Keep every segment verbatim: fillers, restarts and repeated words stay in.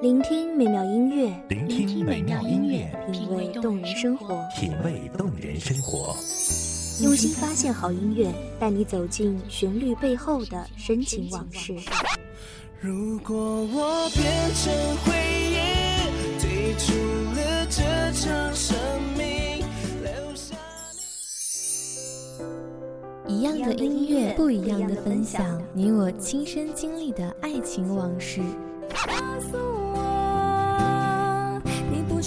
聆听美妙音乐，聆听美妙音乐，品味动人生活，品味动人生活。用心发现好音乐，带你走进旋律背后的深情往事。如果我变成回忆，退出了这场生命，留下一样的音乐，不一样的分享，你我亲身经历的爱情往事。告诉我，你不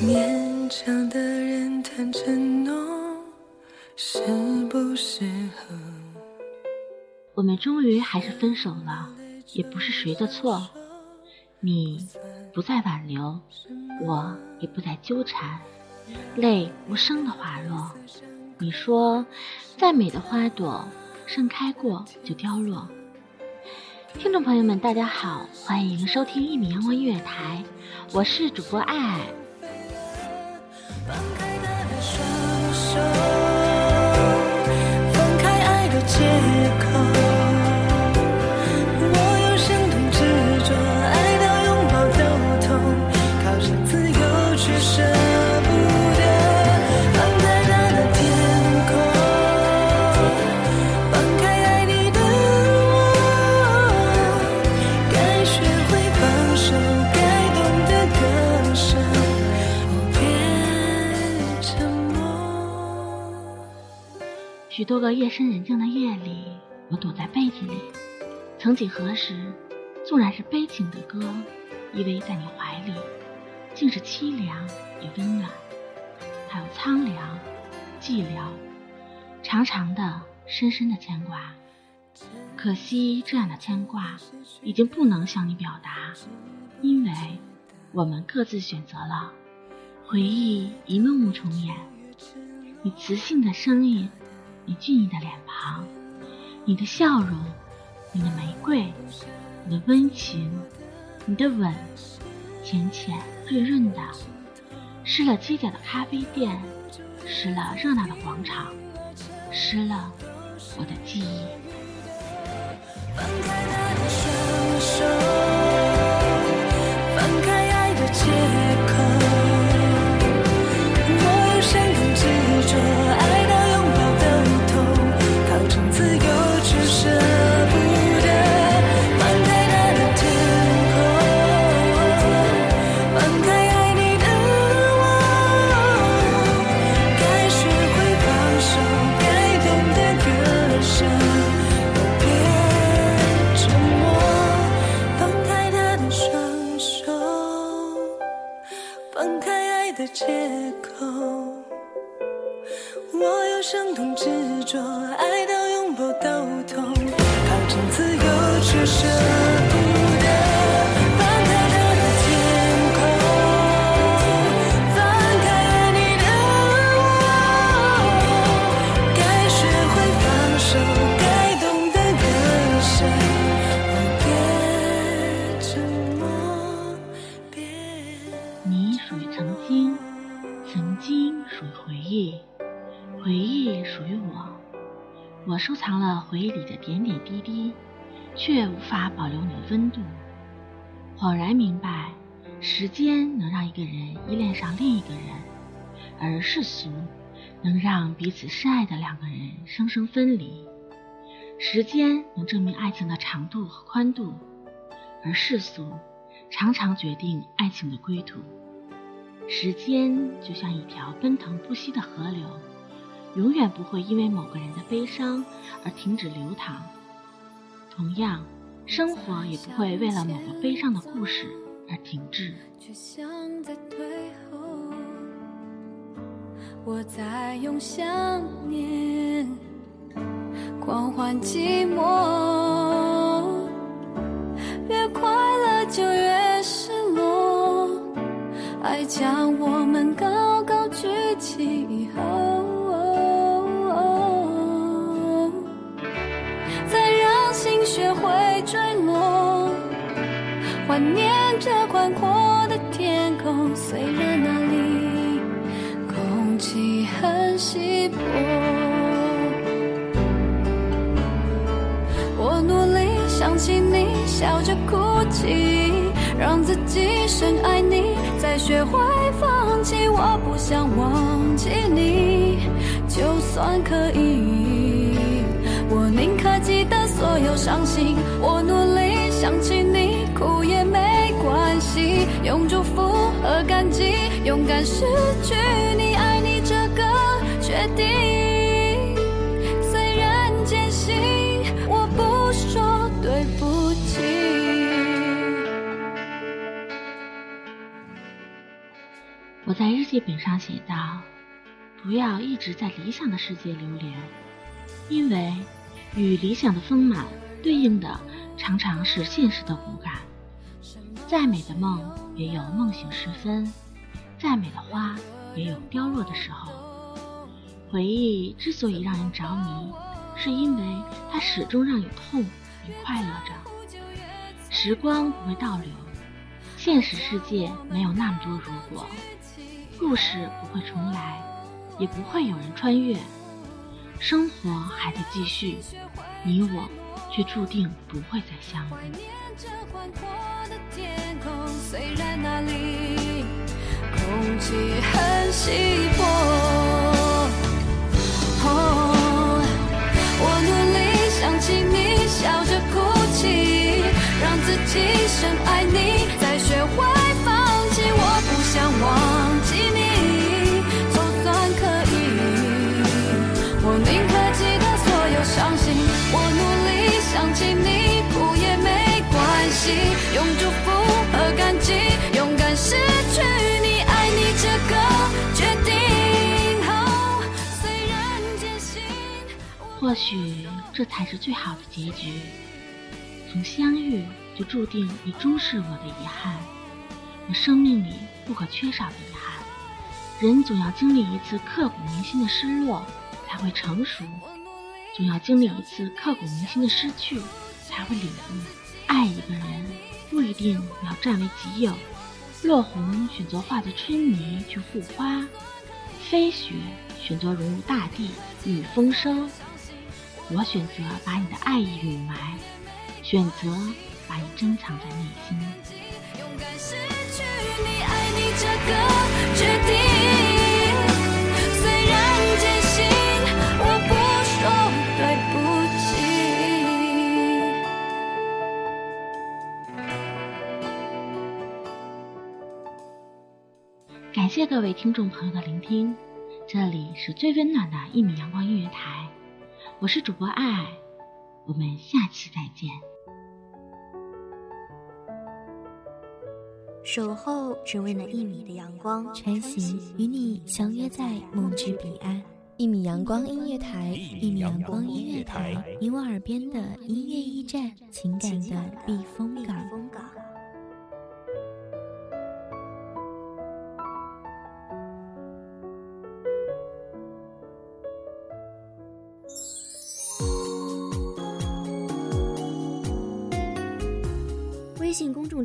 年长的人谈承诺适不适合，我们终于还是分手了，也不是谁的错。你不再挽留，我也不再纠缠，泪无声的滑落。你说再美的花朵盛开过就凋落。听众朋友们大家好，欢迎收听一米阳光音乐台，我是主播爱爱。放开那双手，放开爱的借口，我用行动执着，爱到拥抱都痛，靠近自由却舍不得。放开那的天空，放开爱你的我，该学会放手，该懂得割舍。许多个夜深人静的夜里，我躲在被子里，曾几何时，纵然是悲情的歌，依偎在你怀里，竟是凄凉也温暖，还有苍凉寂寥，长长的深深的牵挂。可惜这样的牵挂已经不能向你表达，因为我们各自选择了。回忆一幕幕重演，你磁性的声音，你俊逸的脸庞，你的笑容，你的玫瑰，你的温情，你的吻，浅浅润润的，湿了街角的咖啡店，湿了热闹的广场，湿了我的记忆。放开那的双手，放开爱的借口，我用生命执着，爱到拥抱自由却舍不得。放开那的天空，放开爱你的我，该学会放手，该懂得割舍，别沉默。放开那的双手，放开爱的借口，我有伤痛执着，爱到都痛，靠近自由却舍不得。放开那的天空，放开爱你的我，该学会放手，该懂得割舍，别沉默，别。你属于曾经，曾经属于回忆，回忆属于我。我收藏了回忆里的点点滴滴，却无法保留你的温度。恍然明白，时间能让一个人依恋上另一个人，而世俗能让彼此深爱的两个人生生分离。时间能证明爱情的长度和宽度，而世俗常常决定爱情的归途。时间就像一条奔腾不息的河流，永远不会因为某个人的悲伤而停止流淌。同样，生活也不会为了某个悲伤的故事而停滞。却像在退后，我在用想念狂欢寂寞，越快乐就越失落，爱将我们高高举起以后，哦哦哦、再让心学会坠落，怀念这宽阔的天空，虽然那里空气很稀薄。我努力想起你，笑着哭泣，让自己深爱你，再学会放弃。我不想忘记你，就算可以，我宁可记得所有伤心。我努力想起你，哭也没关系，用祝福和感激，勇敢失去你，爱你这个决定。我在日记本上写道，不要一直在理想的世界流连，因为与理想的丰满对应的常常是现实的骨感。再美的梦也有梦醒时分，再美的花也有凋落的时候。回忆之所以让人着迷，是因为它始终让你痛并快乐着。时光不会倒流，现实世界没有那么多如果，故事不会重来，也不会有人穿越，生活还得继续，你我却注定不会再相遇。怀念这宽阔的天空，虽然那里空气很稀薄，哦，我努力想起你，笑着哭泣，让自己深爱你，再学会放弃。我不想忘。用祝福和感激，勇敢失去你，爱你这个决定，哦，虽然艰辛。或许这才是最好的结局，从相遇就注定你终是我的遗憾，我生命里不可缺少的遗憾。人总要经历一次刻骨铭心的失落才会成熟，总要经历一次刻骨铭心的失去才会领悟。爱一个人不一定要占为己有，落红选择化作春泥去护花，飞雪选择融入大地与丰收。我选择把你的爱意掩埋，选择把你珍藏在内心。勇敢失去你，爱你这个决定，虽然艰辛，我不说对不起。感谢各位听众朋友的聆听，这里是最温暖的一米阳光音乐台，我是主播爱爱，我们下期再见。守候只为那一米的阳光，穿行与你相约在梦之彼岸。一米阳光音乐台，一米阳光音乐台，你我耳边的音乐驿站，情感的避风港。微信公众